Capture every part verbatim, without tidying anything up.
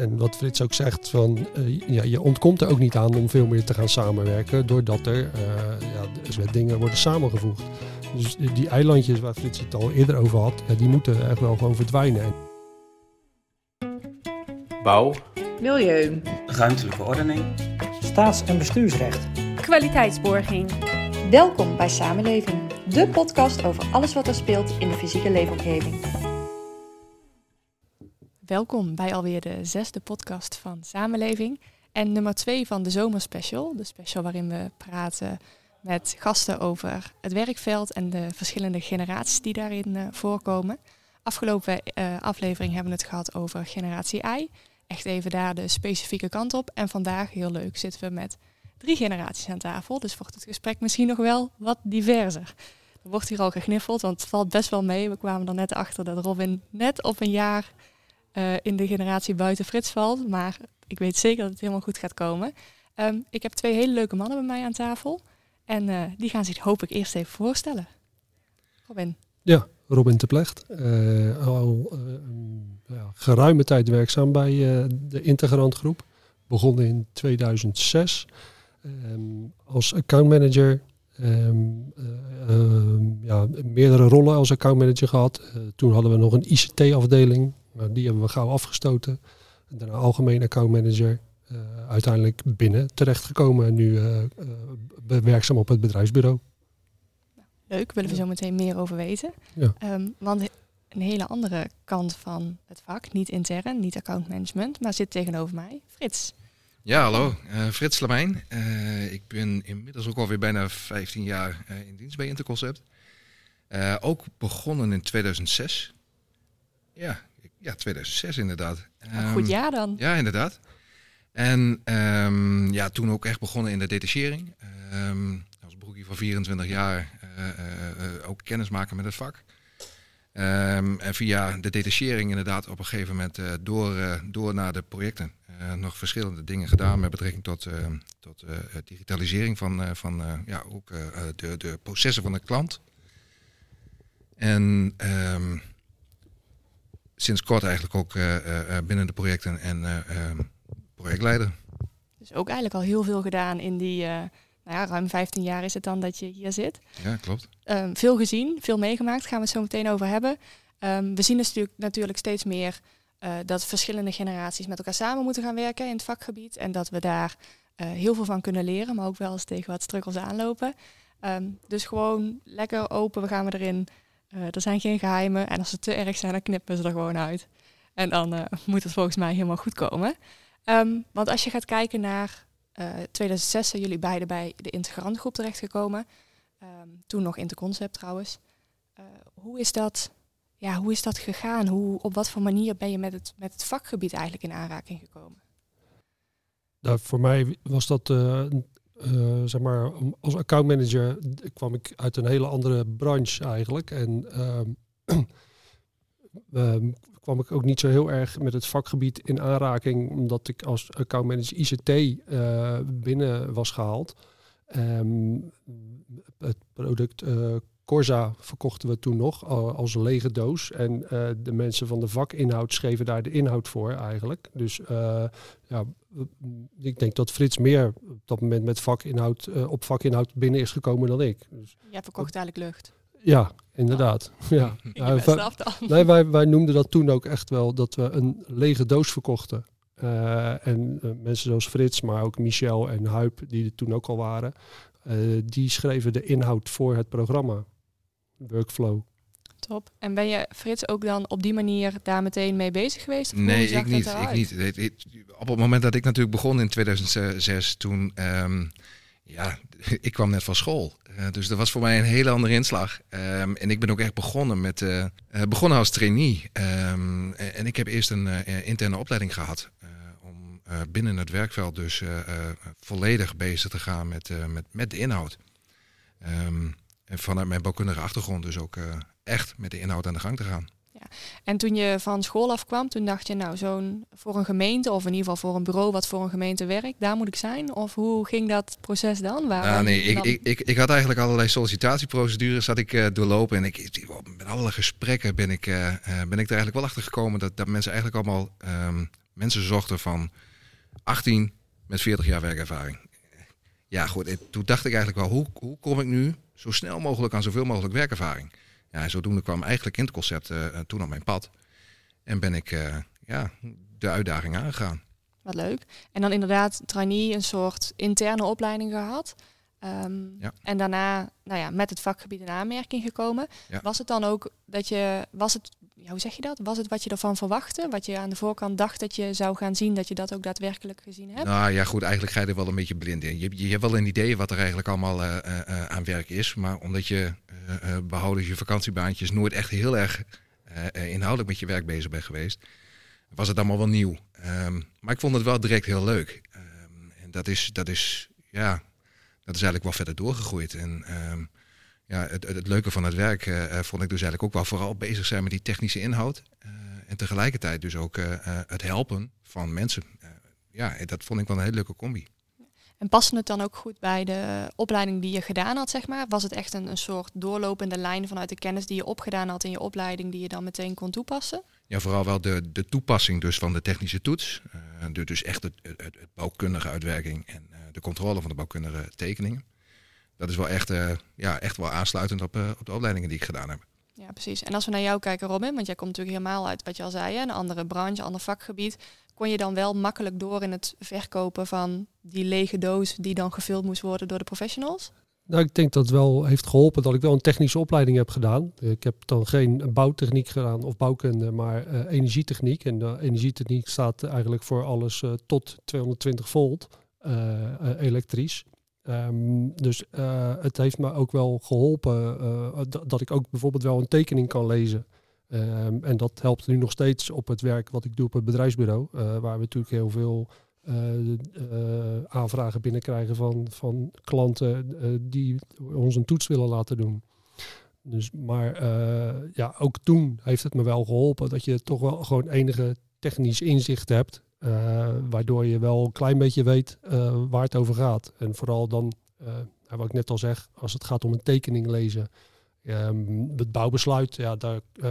en wat Frits ook zegt, van, uh, ja, je ontkomt er ook niet aan om veel meer te gaan samenwerken, doordat er uh, ja, dus met dingen worden samengevoegd. Dus die eilandjes waar Frits het al eerder over had, ja, die moeten echt wel gewoon verdwijnen. Bouw. Milieu. Ruimtelijke ordening. Staats- en bestuursrecht. Kwaliteitsborging. Welkom bij Samenleving, de podcast over alles wat er speelt in de fysieke leefomgeving. Welkom bij alweer de zesde podcast van Samenleving en nummer twee van de zomerspecial. De special waarin we praten met gasten over het werkveld en de verschillende generaties die daarin uh, voorkomen. Afgelopen uh, aflevering hebben we het gehad over generatie I. Echt even daar de specifieke kant op. En vandaag, heel leuk, zitten we met drie generaties aan tafel. Dus wordt het gesprek misschien nog wel wat diverser. Er wordt hier al gegniffeld, want het valt best wel mee. We kwamen er net achter dat Robin net op een jaar uh, in de generatie buiten Frits valt. Maar ik weet zeker dat het helemaal goed gaat komen. Um, ik heb twee hele leuke mannen bij mij aan tafel. En uh, die gaan zich hoop ik eerst even voorstellen. Robin. Ja, Robin Teplecht. Uh, al uh, ja, geruime tijd werkzaam bij uh, de Integrantgroep. Begonnen in tweeduizend zes um, als accountmanager. Um, uh, um, ja, meerdere rollen als accountmanager gehad. Uh, toen hadden we nog een I C T-afdeling. Maar die hebben we gauw afgestoten. Daarna algemeen accountmanager. Uh, uiteindelijk binnen terechtgekomen en nu uh, uh, werkzaam op het bedrijfsbureau. Leuk, willen we zo meteen meer over weten. Ja. Um, want een hele andere kant van het vak, niet intern, niet accountmanagement, maar zit tegenover mij Frits. Ja, hallo, uh, Frits Lamijn. Uh, ik ben inmiddels ook alweer bijna vijftien jaar uh, in dienst bij Interconcept. Uh, ook begonnen in tweeduizend zes. Ja, ja tweeduizend zes inderdaad. Een um, goed jaar dan. Ja, inderdaad. En um, ja, toen ook echt begonnen in de detachering. Um, als broekie van vierentwintig jaar uh, uh, uh, ook kennis maken met het vak. Um, en via de detachering inderdaad op een gegeven moment uh, door, uh, door naar de projecten. Uh, nog verschillende dingen gedaan met betrekking tot, uh, tot uh, digitalisering van, uh, van uh, ja, ook, uh, de, de processen van de klant. En um, sinds kort eigenlijk ook uh, uh, binnen de projecten en... Uh, um, projectleider. Dus ook eigenlijk al heel veel gedaan in die uh, nou ja, ruim vijftien jaar is het dan dat je hier zit. Ja, klopt. Um, veel gezien, veel meegemaakt, gaan we het zo meteen over hebben. Um, we zien dus natuurlijk, natuurlijk steeds meer uh, dat verschillende generaties met elkaar samen moeten gaan werken in het vakgebied. En dat we daar uh, heel veel van kunnen leren, maar ook wel eens tegen wat struggles aanlopen. Um, dus gewoon lekker open, we gaan we erin. Uh, er zijn geen geheimen en als ze te erg zijn, dan knippen ze er gewoon uit. En dan uh, moet het volgens mij helemaal goed komen. Um, want als je gaat kijken naar uh, tweeduizend zes zijn jullie beiden bij de Integrantgroep terechtgekomen. Um, toen nog Interconcept trouwens. Uh, hoe, is dat, ja, hoe is dat gegaan? Hoe, op wat voor manier ben je met het, met het vakgebied eigenlijk in aanraking gekomen? Nou, voor mij was dat, uh, uh, zeg maar, als accountmanager kwam ik uit een hele andere branche eigenlijk. En uh, uh, kwam ik ook niet zo heel erg met het vakgebied in aanraking, omdat ik als accountmanager I C T uh, binnen was gehaald. Um, het product uh, Corsa verkochten we toen nog uh, als lege doos. En uh, de mensen van de vakinhoud schreven daar de inhoud voor eigenlijk. Dus uh, ja, ik denk dat Frits meer op dat moment met vakinhoud uh, op vakinhoud binnen is gekomen dan ik. Dus, Jij verkocht eigenlijk lucht. Ja, inderdaad. Oh. Ja. Ja, wij, nee, wij, wij noemden dat toen ook echt wel dat we een lege doos verkochten. Uh, en uh, mensen zoals Frits, maar ook Michel en Huip, die er toen ook al waren, uh, die schreven de inhoud voor het programma. Workflow. Top. En ben je, Frits, ook dan op die manier daar meteen mee bezig geweest? Of nee, ik niet, ik niet. Op het moment dat ik natuurlijk begon in tweeduizend zes, toen... Um, Ja, ik kwam net van school. Uh, dus dat was voor mij een hele andere inslag. Um, en ik ben ook echt begonnen met uh, begonnen als trainee. Um, en ik heb eerst een uh, interne opleiding gehad. Uh, om uh, binnen het werkveld dus uh, uh, volledig bezig te gaan met, uh, met, met de inhoud. Um, en vanuit mijn bouwkundige achtergrond dus ook uh, echt met de inhoud aan de gang te gaan. Ja. En toen je van school afkwam, toen dacht je nou zo'n voor een gemeente of in ieder geval voor een bureau wat voor een gemeente werkt, daar moet ik zijn? Of hoe ging dat proces dan? Waarom nou, nee, ik, dan... Ik, ik, ik had eigenlijk allerlei sollicitatieprocedures had ik uh, doorlopen en ik, met allerlei gesprekken ben ik, uh, ben ik er eigenlijk wel achter gekomen dat, dat mensen eigenlijk allemaal um, Mensen zochten van achttien met veertig jaar werkervaring. Ja, goed. Het, toen dacht ik eigenlijk wel, hoe, hoe kom ik nu zo snel mogelijk aan zoveel mogelijk werkervaring? Ja, en zodoende kwam eigenlijk Interconcept uh, toen op mijn pad. En ben ik uh, ja, de uitdaging aangegaan. Wat leuk. En dan inderdaad trainee, een soort interne opleiding gehad. Um, ja. En daarna nou ja, met het vakgebied in aanmerking gekomen. Ja. Was het dan ook dat je, was het, ja, hoe zeg je dat? Was het wat je ervan verwachtte? Wat je aan de voorkant dacht dat je zou gaan zien, dat je dat ook daadwerkelijk gezien hebt? Nou ja, goed, eigenlijk ga je er wel een beetje blind in. Je, je hebt wel een idee wat er eigenlijk allemaal uh, uh, aan werk is. Maar omdat je uh, behoudens je vakantiebaantjes nooit echt heel erg uh, inhoudelijk met je werk bezig bent geweest, was het allemaal wel nieuw. Um, maar ik vond het wel direct heel leuk. Um, en dat is, dat is, ja... Dat is eigenlijk wel verder doorgegroeid. En um, ja, het, het leuke van het werk uh, vond ik dus eigenlijk ook wel vooral bezig zijn met die technische inhoud. Uh, en tegelijkertijd dus ook uh, het helpen van mensen. Uh, ja, dat vond ik wel een hele leuke combi. En paste het dan ook goed bij de opleiding die je gedaan had, zeg maar? Was het echt een, een soort doorlopende lijn vanuit de kennis die je opgedaan had in je opleiding die je dan meteen kon toepassen? Ja, vooral wel de, de toepassing dus van de technische toets. Uh, de, dus echt het, het, het bouwkundige uitwerking en uh, de controle van de bouwkundige tekeningen. Dat is wel echt, uh, ja, echt wel aansluitend op, uh, op de opleidingen die ik gedaan heb. Ja, precies. En als we naar jou kijken, Robin, want jij komt natuurlijk helemaal uit wat je al zei, hè, een andere branche, een ander vakgebied. Kon je dan wel makkelijk door in het verkopen van die lege doos die dan gevuld moest worden door de professionals? Nou, ik denk dat het wel heeft geholpen dat ik wel een technische opleiding heb gedaan. Ik heb dan geen bouwtechniek gedaan of bouwkunde, maar uh, energietechniek. En uh, energietechniek staat eigenlijk voor alles uh, tot tweehonderdtwintig volt uh, uh, elektrisch. Um, dus uh, het heeft me ook wel geholpen uh, d- dat ik ook bijvoorbeeld wel een tekening kan lezen. Um, en dat helpt nu nog steeds op het werk wat ik doe op het bedrijfsbureau. Uh, waar we natuurlijk heel veel uh, uh, aanvragen binnenkrijgen van, van klanten uh, die ons een toets willen laten doen. Dus, maar uh, ja, ook toen heeft het me wel geholpen dat je toch wel gewoon enige technisch inzicht hebt. Uh, waardoor je wel een klein beetje weet uh, waar het over gaat. En vooral dan, uh, wat ik net al zeg, als het gaat om een tekening lezen. Um, het bouwbesluit, ja, daar, uh,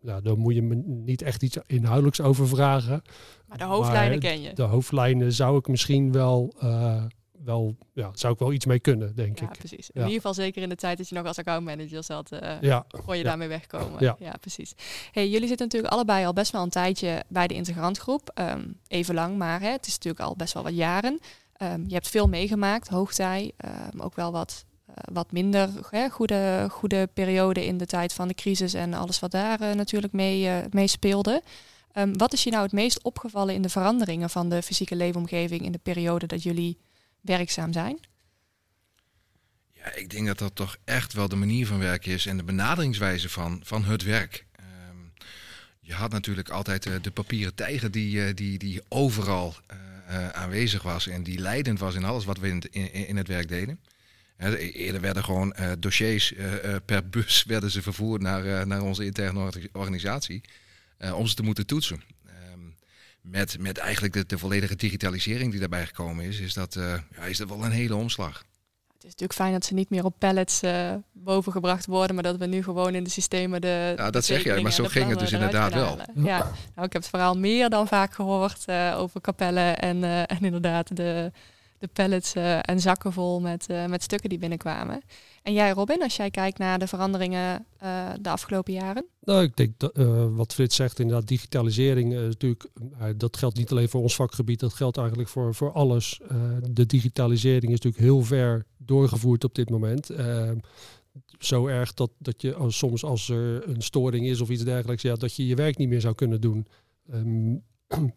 ja, daar moet je me niet echt iets inhoudelijks over vragen. Maar de hoofdlijnen maar ken je. De hoofdlijnen zou ik misschien wel, uh, wel, ja, zou ik wel iets mee kunnen, denk ja, ik. Precies. Ja. In ieder geval zeker in de tijd dat je nog als accountmanager zat, uh, ja. kon je ja. daarmee wegkomen. Ja, ja precies. Hey, jullie zitten natuurlijk allebei al best wel een tijdje bij de Integrantgroep. Um, even lang, maar hè, het is natuurlijk al best wel wat jaren. Um, je hebt veel meegemaakt, hoogtij, um, ook wel wat... wat minder hè, goede, goede periode in de tijd van de crisis en alles wat daar uh, natuurlijk mee, uh, mee speelde. Um, wat is je nou het meest opgevallen in de veranderingen van de fysieke leefomgeving in de periode dat jullie werkzaam zijn? Ja, ik denk dat dat toch echt wel de manier van werken is en de benaderingswijze van, van het werk. Um, je had natuurlijk altijd uh, de papieren tijger die, uh, die, die overal uh, aanwezig was en die leidend was in alles wat we in, in, in het werk deden. He, eerder werden gewoon uh, dossiers uh, per bus werden ze vervoerd naar, uh, naar onze interne organisatie uh, om ze te moeten toetsen. Um, met, met eigenlijk de, de volledige digitalisering die daarbij gekomen is, is dat, uh, ja, is dat wel een hele omslag. Het is natuurlijk fijn dat ze niet meer op pallets uh, bovengebracht worden, maar dat we nu gewoon in de systemen de. Ja, dat zeg je, maar zo ging het dus inderdaad wel. Ja, nou, ik heb het verhaal meer dan vaak gehoord uh, over kapellen en, uh, en inderdaad de. De pallets uh, en zakken vol met, uh, met stukken die binnenkwamen. En jij, Robin, als jij kijkt naar de veranderingen uh, de afgelopen jaren? Nou, ik denk dat, uh, wat Frits zegt, inderdaad, digitalisering uh, natuurlijk, uh, dat geldt niet alleen voor ons vakgebied, dat geldt eigenlijk voor, voor alles. Uh, de digitalisering is natuurlijk heel ver doorgevoerd op dit moment. Uh, zo erg dat, dat je als, soms als er een storing is of iets dergelijks, ja, dat je je werk niet meer zou kunnen doen. Um,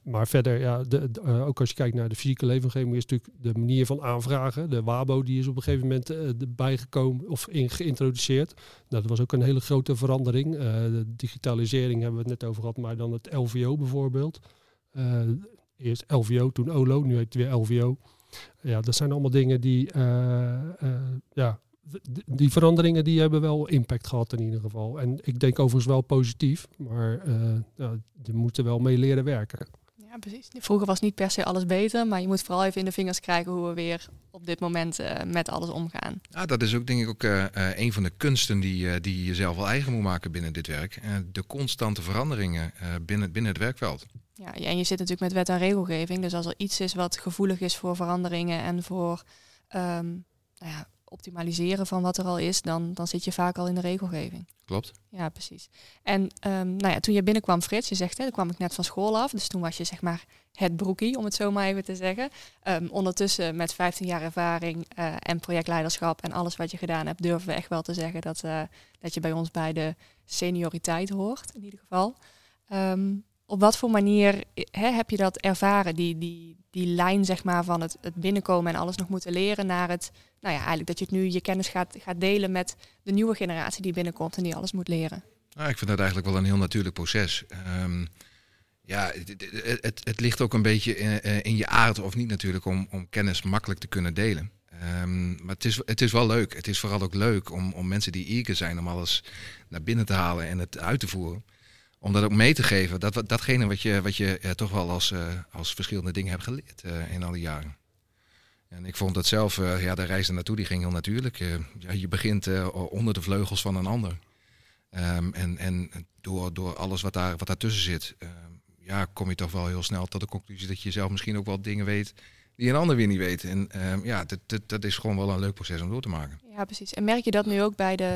Maar verder, ja, de, de, uh, ook als je kijkt naar de fysieke leefomgeving, is natuurlijk de manier van aanvragen. De WABO die is op een gegeven moment uh, bijgekomen of in, geïntroduceerd. Nou, dat was ook een hele grote verandering. Uh, de digitalisering hebben we het net over gehad, maar dan het L V O bijvoorbeeld. Uh, eerst L V O, toen O L O, nu heet het weer L V O. Ja, dat zijn allemaal dingen die, uh, uh, ja, d- die veranderingen die hebben wel impact gehad in ieder geval. En ik denk overigens wel positief, maar uh, nou, je moet er wel mee leren werken. Ja, precies. Vroeger was niet per se alles beter, maar je moet vooral even in de vingers krijgen hoe we weer op dit moment uh, met alles omgaan. Ja, dat is ook denk ik ook uh, uh, een van de kunsten die, uh, die je zelf wel eigen moet maken binnen dit werk. Uh, de constante veranderingen uh, binnen, binnen het werkveld. Ja, en je zit natuurlijk met wet en regelgeving. Dus als er iets is wat gevoelig is voor veranderingen en voor um, nou ja, optimaliseren van wat er al is, dan, dan zit je vaak al in de regelgeving. Klopt. Ja, precies. En um, nou ja, toen je binnenkwam, Frits, je zegt, hè, toen kwam ik net van school af. Dus toen was je zeg maar het broekie, om het zo maar even te zeggen. Um, ondertussen met vijftien jaar ervaring uh, en projectleiderschap en alles wat je gedaan hebt, durven we echt wel te zeggen dat, uh, dat je bij ons bij de senioriteit hoort, in ieder geval. Um, Op wat voor manier hè, heb je dat ervaren, die, die, die lijn zeg maar, van het, het binnenkomen en alles nog moeten leren naar het, nou ja, eigenlijk dat je het nu je kennis gaat, gaat delen met de nieuwe generatie die binnenkomt en die alles moet leren? Nou, ik vind dat eigenlijk wel een heel natuurlijk proces. Um, ja, het, het, het, het ligt ook een beetje in, in je aard of niet natuurlijk om, om kennis makkelijk te kunnen delen. Um, maar het is, het is wel leuk. Het is vooral ook leuk om, om mensen die eager zijn om alles naar binnen te halen en het uit te voeren. Om dat ook mee te geven, dat, datgene wat je, wat je ja, toch wel als, uh, als verschillende dingen hebt geleerd uh, in al die jaren. En ik vond dat zelf, uh, ja, de reis er naartoe die ging heel natuurlijk. Uh, ja, je begint uh, onder de vleugels van een ander. Um, en en door, door alles wat, daar, wat daartussen zit, uh, ja, kom je toch wel heel snel tot de conclusie dat je zelf misschien ook wel dingen weet die een ander weer niet weet. En uh, ja, dat, dat, dat is gewoon wel een leuk proces om door te maken. Ja, precies. En merk je dat nu ook bij de...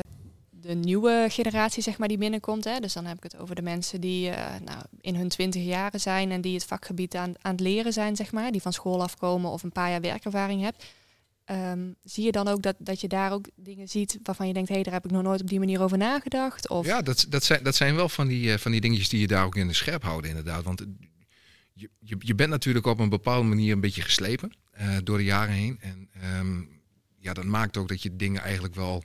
de nieuwe generatie zeg maar, die binnenkomt. Hè? Dus dan heb ik het over de mensen die uh, nou, in hun twintig jaren zijn en die het vakgebied aan, aan het leren zijn, zeg maar, die van school afkomen of een paar jaar werkervaring hebt. Um, zie je dan ook dat, dat je daar ook dingen ziet waarvan je denkt, hé, hey, daar heb ik nog nooit op die manier over nagedacht? Of... Ja, dat, dat, zijn, dat zijn wel van die, uh, van die dingetjes die je daar ook in de scherp houden, inderdaad. Want je, je, je bent natuurlijk op een bepaalde manier een beetje geslepen uh, door de jaren heen. En um, ja, dat maakt ook dat je dingen eigenlijk wel...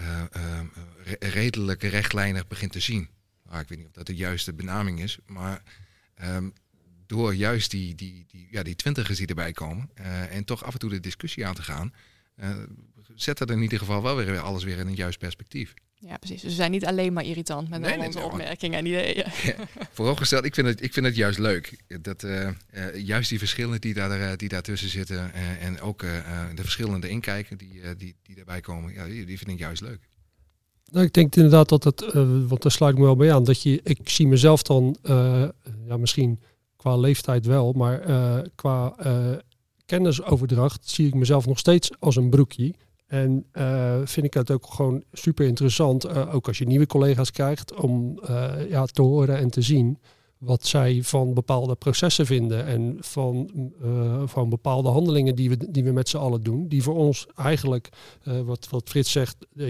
Uh, uh, redelijk rechtlijnig begint te zien. Ah, ik weet niet of dat de juiste benaming is, maar um, door juist die, die, die, ja, die twintigers die erbij komen uh, en toch af en toe de discussie aan te gaan, uh, zet dat in ieder geval wel weer alles weer in een juist perspectief. Ja, precies. Dus we zijn niet alleen maar irritant met nee, al nee, onze nee, opmerkingen en ideeën. Ja, vooropgesteld, ik vind het, ik vind het juist leuk. Dat uh, uh, juist die verschillen die, daar, die daartussen zitten uh, en ook uh, de verschillende inkijken die, uh, die, die daarbij komen, ja, die, die vind ik juist leuk. Nou, ik denk inderdaad dat dat, uh, want daar sluit ik me wel bij aan, dat je, ik zie mezelf dan, uh, ja, misschien qua leeftijd wel, maar uh, qua uh, kennisoverdracht zie ik mezelf nog steeds als een broekie. En uh, vind ik dat ook gewoon super interessant, uh, ook als je nieuwe collega's krijgt, om uh, ja, te horen en te zien wat zij van bepaalde processen vinden. En van, uh, van bepaalde handelingen die we, die we met z'n allen doen. Die voor ons eigenlijk, uh, wat, wat Frits zegt, uh,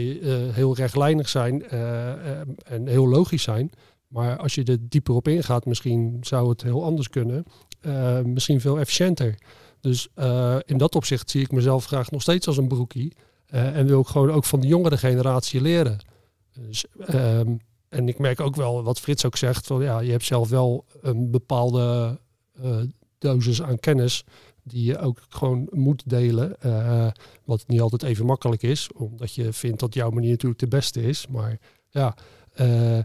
heel rechtlijnig zijn uh, uh, en heel logisch zijn. Maar als je er dieper op ingaat, misschien zou het heel anders kunnen. Uh, misschien veel efficiënter. Dus uh, in dat opzicht zie ik mezelf graag nog steeds als een broekie. Uh, en wil ik gewoon ook van de jongere generatie leren. Dus, um, en ik merk ook wel wat Frits ook zegt. Van, ja, je hebt zelf wel een bepaalde uh, dosis aan kennis. Die je ook gewoon moet delen. Uh, wat niet altijd even makkelijk is. Omdat je vindt dat jouw manier natuurlijk de beste is. Maar ja... Uh,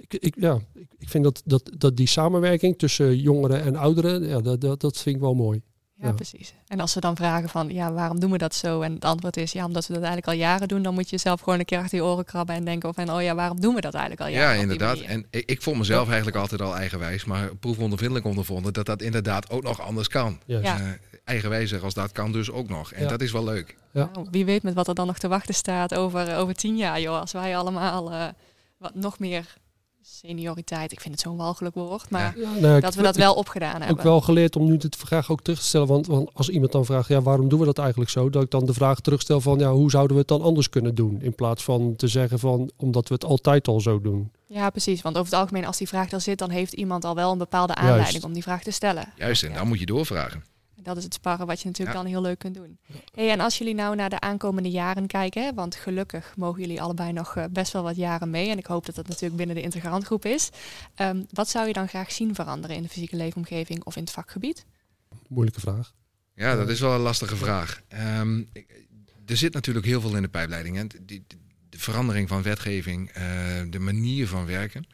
Ik, ik, ja, ik vind dat, dat, dat die samenwerking tussen jongeren en ouderen, ja, dat, dat, dat vind ik wel mooi. Ja, ja, precies. En als ze dan vragen van, ja, waarom doen we dat zo? En het antwoord is, ja, omdat we dat eigenlijk al jaren doen. Dan moet je zelf gewoon een keer achter je oren krabben en denken van, oh ja, waarom doen we dat eigenlijk al jaren? Ja, inderdaad. En ik, ik vond mezelf eigenlijk altijd al eigenwijs, maar proefondervindelijk ondervonden dat dat inderdaad ook nog anders kan. Yes. Ja. Uh, eigenwijzer als dat kan dus ook nog. En ja, dat is wel leuk. Ja. Nou, wie weet met wat er dan nog te wachten staat over, over tien jaar, joh. Als wij allemaal uh, wat nog meer... senioriteit, ik vind het zo'n walgelijk woord, maar ja, nee, dat we dat wel opgedaan hebben. Ik heb ook wel geleerd om nu dit vraag ook terug te stellen, want, want als iemand dan vraagt, ja, waarom doen we dat eigenlijk zo? Dat ik dan de vraag terugstel van, ja, hoe zouden we het dan anders kunnen doen? In plaats van te zeggen van, omdat we het altijd al zo doen. Ja, precies, want over het algemeen, als die vraag er zit, dan heeft iemand al wel een bepaalde aanleiding Juist. om die vraag te stellen. Juist, en ja, dan moet je doorvragen. Dat is het sparren wat je natuurlijk ja. dan heel leuk kunt doen. Hey, en als jullie nou naar de aankomende jaren kijken, hè, want gelukkig mogen jullie allebei nog uh, best wel wat jaren mee. En ik hoop dat dat natuurlijk binnen de Integrantgroep is. Um, wat zou je dan graag zien veranderen in de fysieke leefomgeving of in het vakgebied? Moeilijke vraag. Ja, dat is wel een lastige vraag. Um, er zit natuurlijk heel veel in de pijpleiding. Hè? De, de verandering van wetgeving, uh, de manier van werken.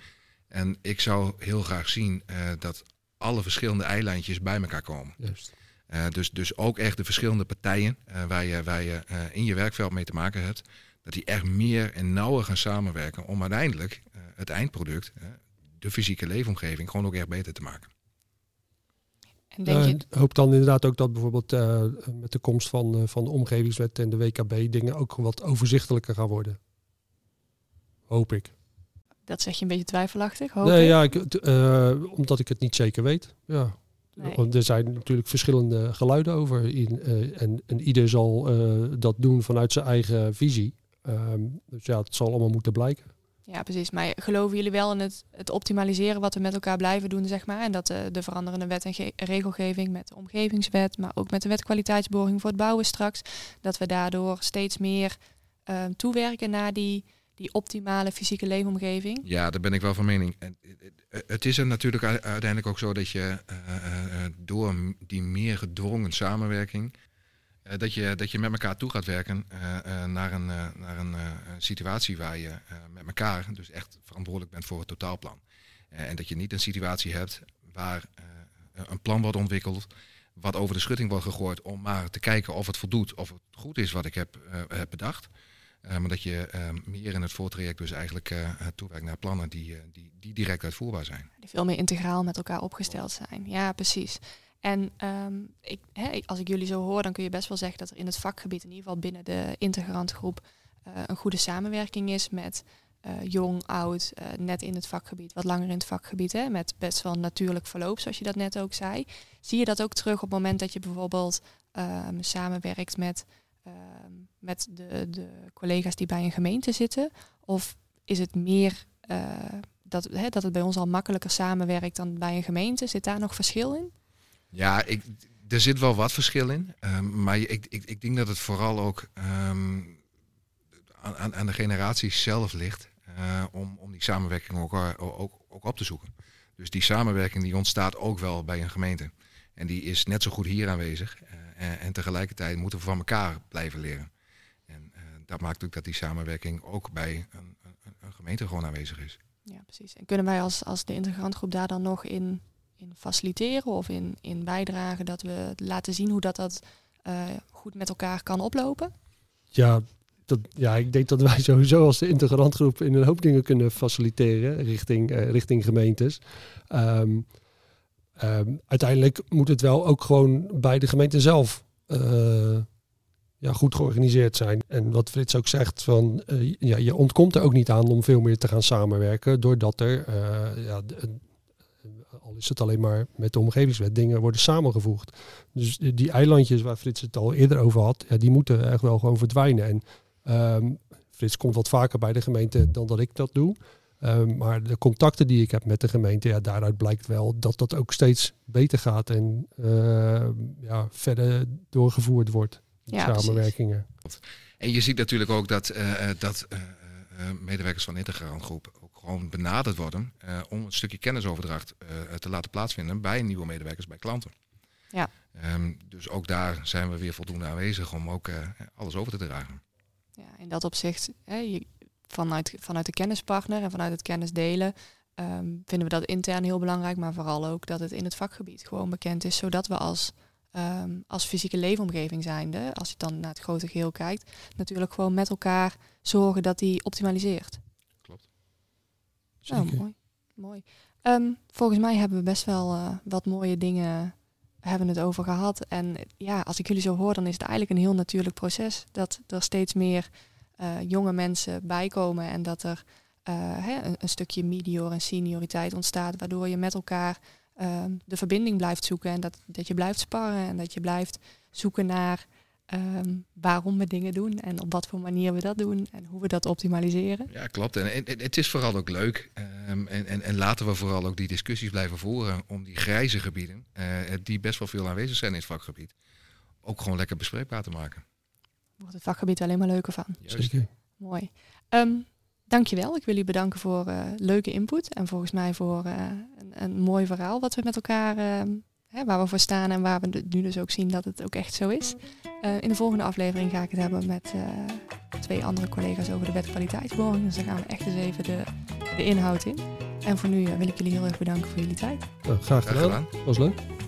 En ik zou heel graag zien uh, dat alle verschillende eilandjes bij elkaar komen. Juist. Uh, dus, dus ook echt de verschillende partijen uh, waar je, waar je uh, in je werkveld mee te maken hebt, dat die echt meer en nauwer gaan samenwerken om uiteindelijk uh, het eindproduct, uh, de fysieke leefomgeving gewoon ook echt beter te maken. En denk je... uh, hoop dan inderdaad ook dat bijvoorbeeld uh, met de komst van, uh, van de Omgevingswet en de W K B dingen ook wat overzichtelijker gaan worden. Hoop ik. Dat zeg je een beetje twijfelachtig, hoop nee, ik. Ja, ik t, uh, omdat ik het niet zeker weet. Ja. Nee. Er zijn natuurlijk verschillende geluiden over. In, uh, en, en ieder zal uh, dat doen vanuit zijn eigen visie. Um, dus ja, het zal allemaal moeten blijken. Ja, precies. Maar geloven jullie wel in het, het optimaliseren wat we met elkaar blijven doen, zeg maar? En dat uh, de veranderende wet en ge- regelgeving met de Omgevingswet, maar ook met de wet kwaliteitsborging voor het bouwen straks, dat we daardoor steeds meer uh, toewerken naar die... die optimale fysieke leefomgeving? Ja, daar ben ik wel van mening. En het is er natuurlijk uiteindelijk ook zo dat je uh, uh, door die meer gedwongen samenwerking... Uh, dat, je, dat je met elkaar toe gaat werken uh, uh, naar een, uh, naar een uh, situatie waar je uh, met elkaar dus echt verantwoordelijk bent voor het totaalplan. Uh, en dat je niet een situatie hebt waar uh, een plan wordt ontwikkeld... wat over de schutting wordt gegooid om maar te kijken of het voldoet... of het goed is wat ik heb, uh, heb bedacht... Uh, maar dat je uh, meer in het voortraject dus eigenlijk uh, toewerkt naar plannen die, uh, die, die direct uitvoerbaar zijn. Die veel meer integraal met elkaar opgesteld zijn. Ja, precies. En um, ik, hè, als ik jullie zo hoor, dan kun je best wel zeggen dat er in het vakgebied, in ieder geval binnen de Integrantgroep, uh, een goede samenwerking is met uh, jong, oud, uh, net in het vakgebied, wat langer in het vakgebied, hè, met best wel natuurlijk verloop, zoals je dat net ook zei. Zie je dat ook terug op het moment dat je bijvoorbeeld uh, samenwerkt met... Uh, met de, de collega's die bij een gemeente zitten? Of is het meer uh, dat, hè, dat het bij ons al makkelijker samenwerkt dan bij een gemeente? Zit daar nog verschil in? Ja, ik, er zit wel wat verschil in. Um, maar ik, ik, ik denk dat het vooral ook um, aan, aan de generatie zelf ligt... Uh, om, om die samenwerking ook, ook, ook op te zoeken. Dus die samenwerking die ontstaat ook wel bij een gemeente. En die is net zo goed hier aanwezig... Uh, En, en tegelijkertijd moeten we van elkaar blijven leren. En uh, dat maakt ook dat die samenwerking ook bij een, een, een gemeente gewoon aanwezig is. Ja, precies. En kunnen wij als, als de Integrantgroep daar dan nog in, in faciliteren of in, in bijdragen... dat we laten zien hoe dat, dat uh, goed met elkaar kan oplopen? Ja, dat, ja, ik denk dat wij sowieso als de Integrantgroep in een hoop dingen kunnen faciliteren richting, uh, richting gemeentes... Um, Um, uiteindelijk moet het wel ook gewoon bij de gemeente zelf uh, ja, goed georganiseerd zijn. En wat Frits ook zegt, van, uh, ja, je ontkomt er ook niet aan om veel meer te gaan samenwerken. Doordat er, uh, ja, de, al is het alleen maar met de Omgevingswet, dingen worden samengevoegd. Dus die eilandjes waar Frits het al eerder over had, ja, die moeten echt wel gewoon verdwijnen. En um, Frits komt wat vaker bij de gemeente dan dat ik dat doe. Uh, maar de contacten die ik heb met de gemeente, ja, daaruit blijkt wel dat dat ook steeds beter gaat en uh, ja, verder doorgevoerd wordt. Ja, samenwerkingen. Precies. En je ziet natuurlijk ook dat, uh, dat uh, medewerkers van de Integrantgroep ook gewoon benaderd worden uh, om een stukje kennisoverdracht uh, te laten plaatsvinden bij nieuwe medewerkers, bij klanten. Ja. Um, dus ook daar zijn we weer voldoende aanwezig om ook uh, alles over te dragen. Ja, in dat opzicht. Hè, je... Vanuit, vanuit de kennispartner en vanuit het kennisdelen um, vinden we dat intern heel belangrijk, maar vooral ook dat het in het vakgebied gewoon bekend is, zodat we als, um, als fysieke leefomgeving zijnde, als je dan naar het grote geheel kijkt, natuurlijk gewoon met elkaar zorgen dat die optimaliseert. Klopt. Nou, mooi. mooi. Um, volgens mij hebben we best wel uh, wat mooie dingen, hebben het over gehad. En ja, als ik jullie zo hoor, dan is het eigenlijk een heel natuurlijk proces dat er steeds meer... Uh, jonge mensen bijkomen en dat er uh, hè, een, een stukje medior en senioriteit ontstaat, waardoor je met elkaar uh, de verbinding blijft zoeken en dat, dat je blijft sparren en dat je blijft zoeken naar um, waarom we dingen doen en op wat voor manier we dat doen en hoe we dat optimaliseren. Ja, klopt. En, en, en het is vooral ook leuk um, en, en, en laten we vooral ook die discussies blijven voeren om die grijze gebieden, uh, die best wel veel aanwezig zijn in het vakgebied, ook gewoon lekker bespreekbaar te maken. Wordt het vakgebied alleen maar leuker van. Juist. Mooi. Um, dankjewel. Ik wil jullie bedanken voor uh, leuke input. En volgens mij voor uh, een, een mooi verhaal wat we met elkaar, uh, hè, waar we voor staan. En waar we nu dus ook zien dat het ook echt zo is. Uh, in de volgende aflevering ga ik het hebben met uh, twee andere collega's over de wet kwaliteitsborging. Dus daar gaan we echt eens even de, de inhoud in. En voor nu uh, wil ik jullie heel erg bedanken voor jullie tijd. Nou, graag gedaan. Graag gedaan. Was leuk.